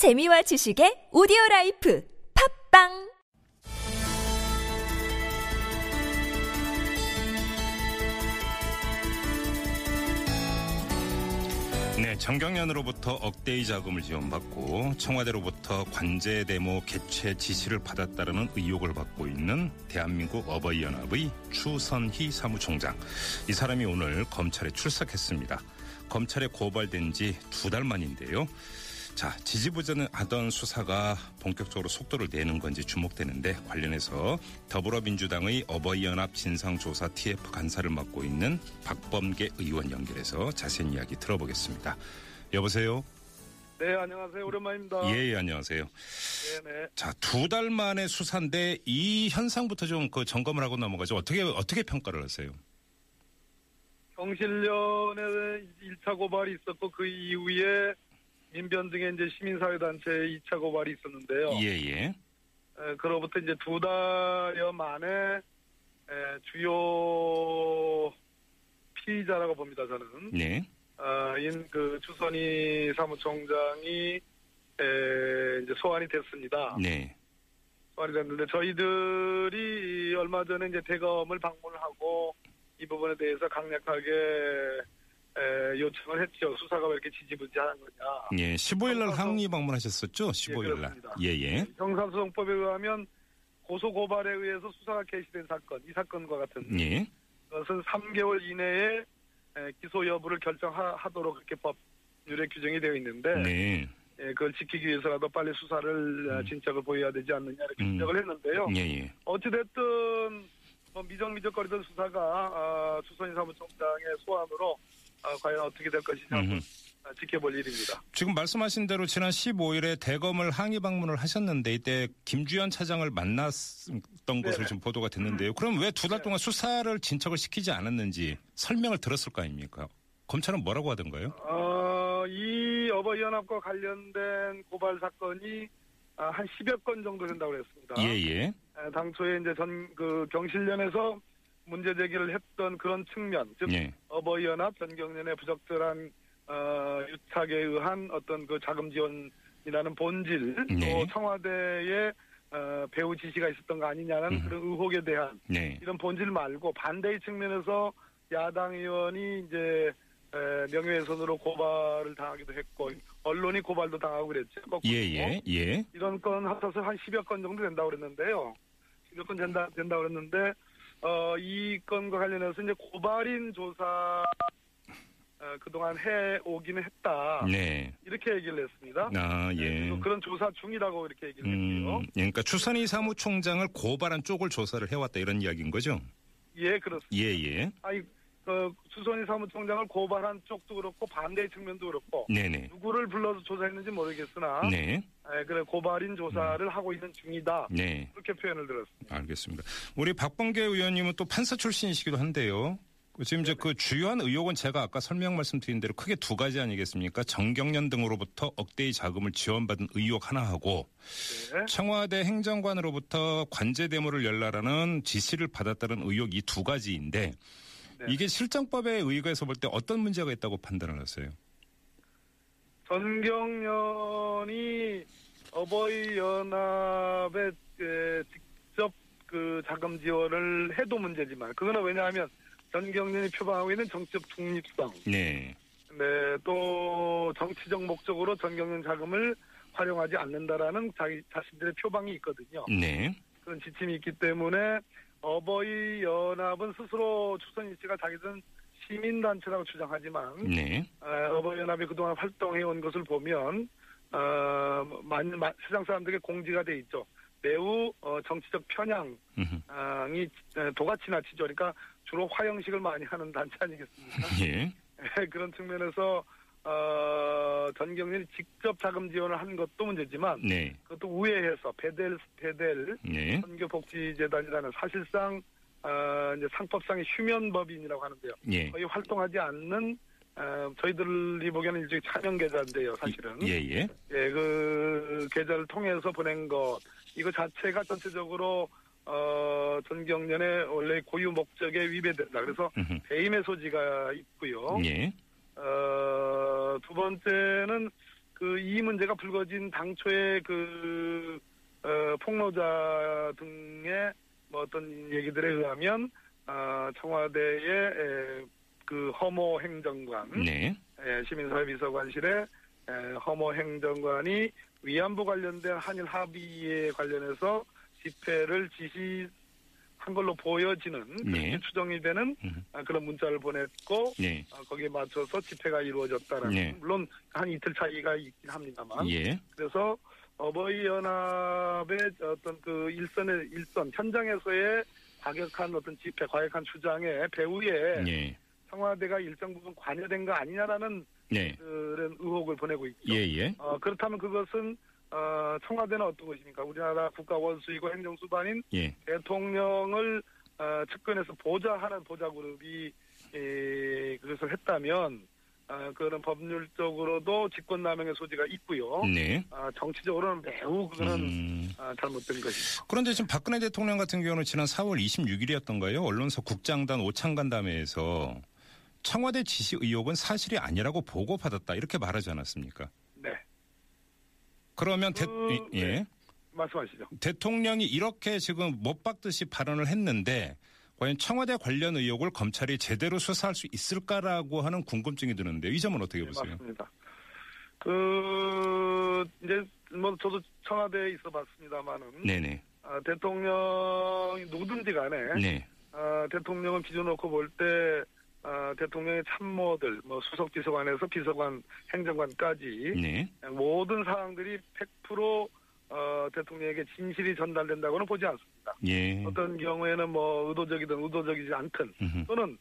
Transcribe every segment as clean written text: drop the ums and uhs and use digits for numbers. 재미와 지식의 오디오라이프 팟빵 네, 정경연으로부터 억대의 자금을 지원받고 청와대로부터 관제 데모 개최 지시를 받았다라는 의혹을 받고 있는 대한민국 어버이연합의 추선희 사무총장. 이 사람이 오늘 검찰에 출석했습니다. 검찰에 고발된 지 2달 만인데요. 자, 지지부진하던 수사가 본격적으로 속도를 내는 건지 주목되는데 관련해서 더불어민주당의 어버이연합 진상조사 TF 간사를 맡고 있는 박범계 의원 연결해서 자세한 이야기 들어보겠습니다. 여보세요? 네, 안녕하세요. 오랜만입니다. 예, 안녕하세요. 네네. 자, 2달 만에 수사인데 이 현상부터 좀 점검을 하고 넘어가죠. 어떻게 평가를 하세요? 경실련에 1차 고발이 있었고 그 이후에 민변 등의 이제 시민사회단체의 2차 고발이 있었는데요. 예. 그로부터 이제 2달여 만에 주요 피의자라고 봅니다, 저는. 네. 추선희 사무총장이 이제 소환이 됐습니다. 네. 소환이 됐는데 저희들이 얼마 전에 이제 대검을 방문하고 이 부분에 대해서 강력하게 요청을 했죠. 수사가 왜 이렇게 지지부진하는 거냐. 예, 15일날 항의 방문하셨었죠? 15일날. 예. 형사소송법에 의하면 고소고발에 의해서 수사가 개시된 사건, 이 사건과 같은. 예. 그것은 3개월 이내에 기소 여부를 결정하도록 그렇게 법률에 규정이 되어 있는데, 네. 예, 그걸 지키기 위해서라도 빨리 수사를 진척을 보여야 되지 않느냐 이렇게 생각을 했는데요. 예. 어찌됐든 미적거리던 수사가 추선희 사무총장의 소환으로 과연 어떻게 될 것인지 한번 지켜볼 일입니다. 지금 말씀하신 대로 지난 15일에 대검을 항의 방문을 하셨는데 이때 김주현 차장을 만났던 것으로 지금 보도가 됐는데요. 그럼 왜 2달 동안 수사를 진척을 시키지 않았는지 설명을 들었을 거 아닙니까? 검찰은 뭐라고 하던가요? 이 어버이연합과 관련된 고발 사건이 한 10여 건 정도 된다고 했습니다. 예. 당초에 이제 경실련에서 문제 제기를 했던 그런 측면, 즉 예. 어버이연합 전경련의 부적절한 유착에 의한 어떤 그 자금 지원이라는 본질, 네. 또 청와대에 배후 지시가 있었던 거 아니냐는 그런 의혹에 대한 네. 이런 본질 말고 반대의 측면에서 야당 의원이 이제 명예훼손으로 고발을 당하기도 했고 언론이 고발도 당하고 그랬죠. 예. 이런 건 합쳐서 한 10여 건 정도 된다고 그랬는데요. 10여 건 된다고 그랬는데 이 건과 관련해서 이제 고발인 조사 그동안 해오기는 했다. 네. 이렇게 얘기를 했습니다. 아, 예. 그런 조사 중이라고 이렇게 얘기를 했고요. 그러니까 추선희 사무총장을 고발한 쪽을 조사를 해왔다 이런 이야기인 거죠? 예, 그렇습니다. 예. 아니, 추선희 사무총장을 고발한 쪽도 그렇고 반대의 측면도 그렇고 네네. 누구를 불러서 조사했는지 모르겠으나 네. 그래 고발인 조사를 하고 있는 중이다. 네. 그렇게 표현을 들었습니다. 알겠습니다. 우리 박범계 의원님은 또 판사 출신이시기도 한데요. 지금 이제 그 주요한 의혹은 제가 아까 설명 말씀드린 대로 크게 2가지 아니겠습니까? 정경련 등으로부터 억대의 자금을 지원받은 의혹 하나하고 네. 청와대 행정관으로부터 관제 데모를 열라라는 지시를 받았다는 의혹 이 2가지인데 네. 이게 실정법에 의거해서 볼 때 어떤 문제가 있다고 판단을 하세요? 정경련이 어버이연합에 직접 그 자금 지원을 해도 문제지만 그거는 왜냐하면 정경련이 표방하고 있는 정치적 중립성 네, 또 정치적 목적으로 정경련 자금을 활용하지 않는다라는 자신들의 표방이 있거든요. 네. 그런 지침이 있기 때문에 어버이연합은 스스로 추선희 씨가 자기는 시민단체라고 주장하지만 네. 어버이연합이 그동안 활동해온 것을 보면 세상 사람들에게 공지가 돼 있죠. 매우 정치적 편향이 도가 지나치죠. 그러니까 주로 화형식을 많이 하는 단체 아니겠습니까? 예. 그런 측면에서 전경련이 직접 자금 지원을 한 것도 문제지만 네. 그것도 우회해서 베델 네. 선교복지재단이라는 사실상 이제 상법상의 휴면법인이라고 하는데요. 예. 거의 활동하지 않는 저희들이 보기에는 일종의 차명 계좌인데요. 사실은 그 계좌를 통해서 보낸 것 이거 자체가 전체적으로 전경련의 원래 고유 목적에 위배된다. 그래서 배임의 소지가 있고요. 예. 2번째는 이 문제가 불거진 당초에 폭로자 등의 뭐 어떤 얘기들에 의하면 청와대의 허모 행정관, 네. 시민사회 비서관실의 허모 행정관이 위안부 관련된 한일 합의에 관련해서 집회를 지시한 걸로 보여지는 네. 추정이 되는 그런 문자를 보냈고 네. 거기에 맞춰서 집회가 이루어졌다라는 네. 물론 한 이틀 차이가 있긴 합니다만 예. 그래서 어버이연합의 어떤 일선 현장에서의 과격한 어떤 집회, 과격한 주장의 배후에 네. 청와대가 일정 부분 관여된 거 아니냐라는 네. 그런 의혹을 보내고 있죠. 예예. 그렇다면 그것은 청와대는 어떤 것입니까? 우리나라 국가원수이고 행정수반인 예. 대통령을 측근에서 보좌하는 보좌그룹이 그것을 했다면 그거는 법률적으로도 직권남용의 소지가 있고요. 네. 정치적으로는 매우 그거는 잘못된 것이죠. 그런데 지금 박근혜 대통령 같은 경우는 지난 4월 26일이었던가요? 언론사 국장단 오창간 담회에서 청와대 지시 의혹은 사실이 아니라고 보고받았다 이렇게 말하지 않았습니까? 네. 그러면 예. 네. 말씀하시죠. 대통령이 이렇게 지금 못 박듯이 발언을 했는데 과연 청와대 관련 의혹을 검찰이 제대로 수사할 수 있을까라고 하는 궁금증이 드는데요. 이 점은 어떻게 보세요? 네, 맞습니다. 이제 뭐 저도 청와대에 있어봤습니다만은 네네. 대통령이 누구든지 간에 네. 대통령은 기준 놓고 볼 때 대통령의 참모들, 뭐 수석비서관에서 비서관, 행정관까지 네. 모든 사항들이 100% 대통령에게 진실이 전달된다고는 보지 않습니다. 예. 어떤 경우에는 뭐 의도적이든 의도적이지 않든 으흠. 또는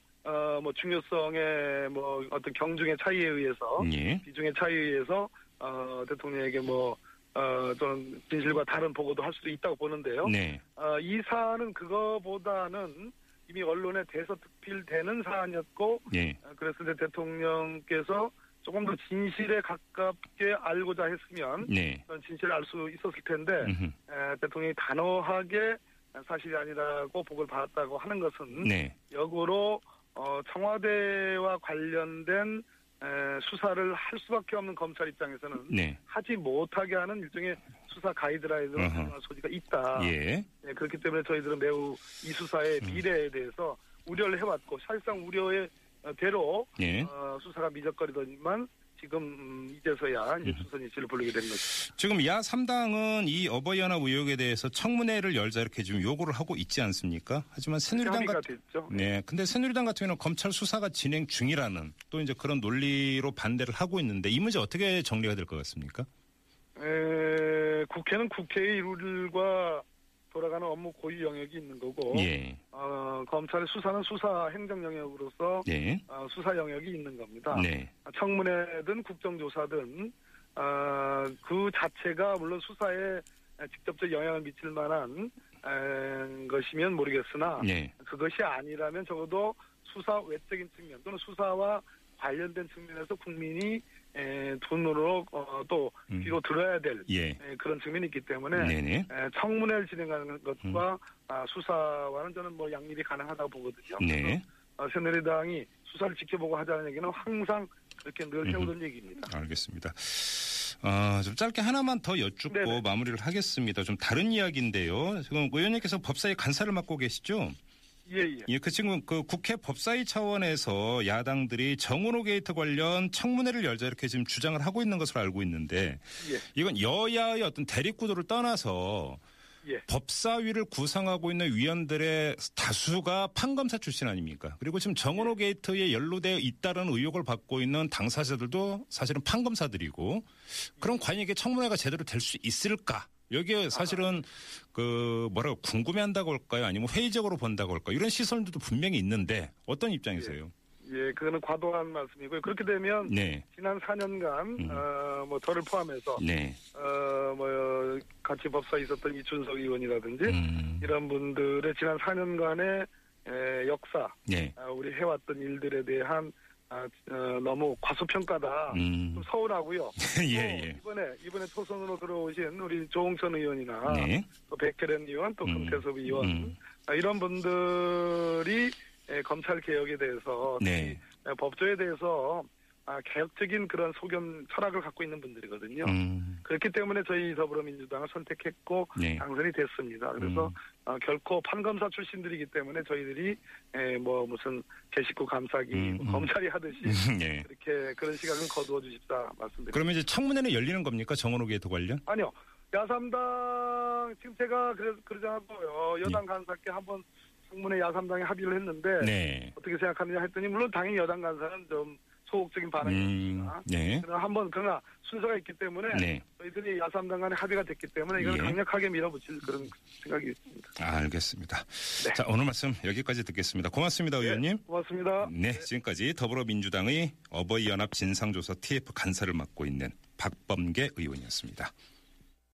뭐 중요성의 뭐 어떤 경중의 차이에 의해서 예. 비중의 차이에 의해서 대통령에게 뭐 또는 진실과 다른 보고도 할 수도 있다고 보는데요. 네. 이 사안은 그거보다는 이미 언론에 대서특필되는 사안이었고 예. 그랬을 때 대통령께서 조금 더 진실에 가깝게 알고자 했으면 네. 진실을 알 수 있었을 텐데 대통령이 단호하게 사실이 아니라고 보고를 받았다고 하는 것은 네. 역으로 청와대와 관련된 수사를 할 수밖에 없는 검찰 입장에서는 네. 하지 못하게 하는 일종의 수사 가이드라인으로 작용할 소지가 있다. 예. 네, 그렇기 때문에 저희들은 매우 이 수사의 미래에 대해서 우려를 해왔고 사실상 우려에 대로 예. 수사가 미적거리더니만 지금 이제서야 이제 추선희 씨를 부르게 된 거죠. 지금 야 3당은 이 어버이연합 의혹에 대해서 청문회를 열자 이렇게 지금 요구를 하고 있지 않습니까? 하지만 새누리당 같은 네, 근데 새누리당 같은 경우는 검찰 수사가 진행 중이라는 또 이제 그런 논리로 반대를 하고 있는데 이 문제 어떻게 정리가 될 것 같습니까? 국회는 국회의 룰과 돌아가는 업무 고유 영역이 있는 거고 예. 검찰의 수사는 수사 행정 영역으로서 예. 수사 영역이 있는 겁니다. 네. 청문회든 국정조사든 그 자체가 물론 수사에 직접적 영향을 미칠 만한 것이면 모르겠으나 예. 그것이 아니라면 적어도 수사 외적인 측면 또는 수사와 관련된 측면에서 국민이 두 눈으로 또 귀로 들어야 될 예. 그런 측면이 있기 때문에 청문회를 진행하는 것과 수사와는 저는 뭐 양립이 가능하다고 보거든요. 네. 새누리당이 수사를 지켜보고 하자는 얘기는 항상 그렇게 늘 해오던 얘기입니다. 알겠습니다. 좀 짧게 하나만 더 여쭙고 네네. 마무리를 하겠습니다. 좀 다른 이야기인데요. 지금 의원님께서 법사위 간사를 맡고 계시죠? 예예. 예. 예, 그 지금 그 국회 법사위 차원에서 야당들이 정운호 게이트 관련 청문회를 열자 이렇게 지금 주장을 하고 있는 것으로 알고 있는데 예. 이건 여야의 어떤 대립구도를 떠나서 예. 법사위를 구성하고 있는 위원들의 다수가 판검사 출신 아닙니까? 그리고 지금 정운호 예. 게이트에 연루되어 있다는 의혹을 받고 있는 당사자들도 사실은 판검사들이고 그럼 과연 이게 청문회가 제대로 될 수 있을까? 여기에 사실은 뭐라고 궁금해한다고 할까요? 아니면 회의적으로 본다고 할까요? 이런 시선들도 분명히 있는데 어떤 입장이세요? 예, 그거는 과도한 말씀이고요. 그렇게 되면 네. 지난 4년간 뭐 저를 포함해서 네. 뭐 같이 법사에 있었던 이춘석 의원이라든지 이런 분들의 지난 4년간의 역사, 네. 우리 해왔던 일들에 대한 너무 과소평가다. 좀 서운하고요. 예. 이번에 초선으로 들어오신 우리 조홍천 의원이나 네. 또 백혜련 의원, 또 금태섭 의원 이런 분들이 검찰 개혁에 대해서 네. 법조에 대해서 개혁적인 그런 소견 철학을 갖고 있는 분들이거든요. 그렇기 때문에 저희 더불어민주당을 선택했고 네. 당선이 됐습니다. 그래서 결코 판검사 출신들이기 때문에 저희들이 무슨 제 식구 감싸기 검찰이 하듯이 네. 그렇게 그런 시각은 거두어 주십사 말씀드립니다. 그러면 이제 청문회는 열리는 겁니까? 정원호 개혁 관련? 아니요. 야삼당 지금 제가 그러자고요. 여당 간사께 한번 청문회 야삼당에 합의를 했는데 네. 어떻게 생각하느냐 했더니 물론 당연히 여당 간사는 좀 소극적인 반응이었습니다. 네. 그러나 한번 그러나 순서가 있기 때문에 네. 저희들이 야삼당 간에 합의가 됐기 때문에 이걸 강력하게 밀어붙일 그런 생각이 있습니다. 아, 알겠습니다. 네. 자, 오늘 말씀 여기까지 듣겠습니다. 고맙습니다, 의원님. 네, 고맙습니다. 네, 네, 지금까지 더불어민주당의 어버이연합 진상조사 TF 간사를 맡고 있는 박범계 의원이었습니다.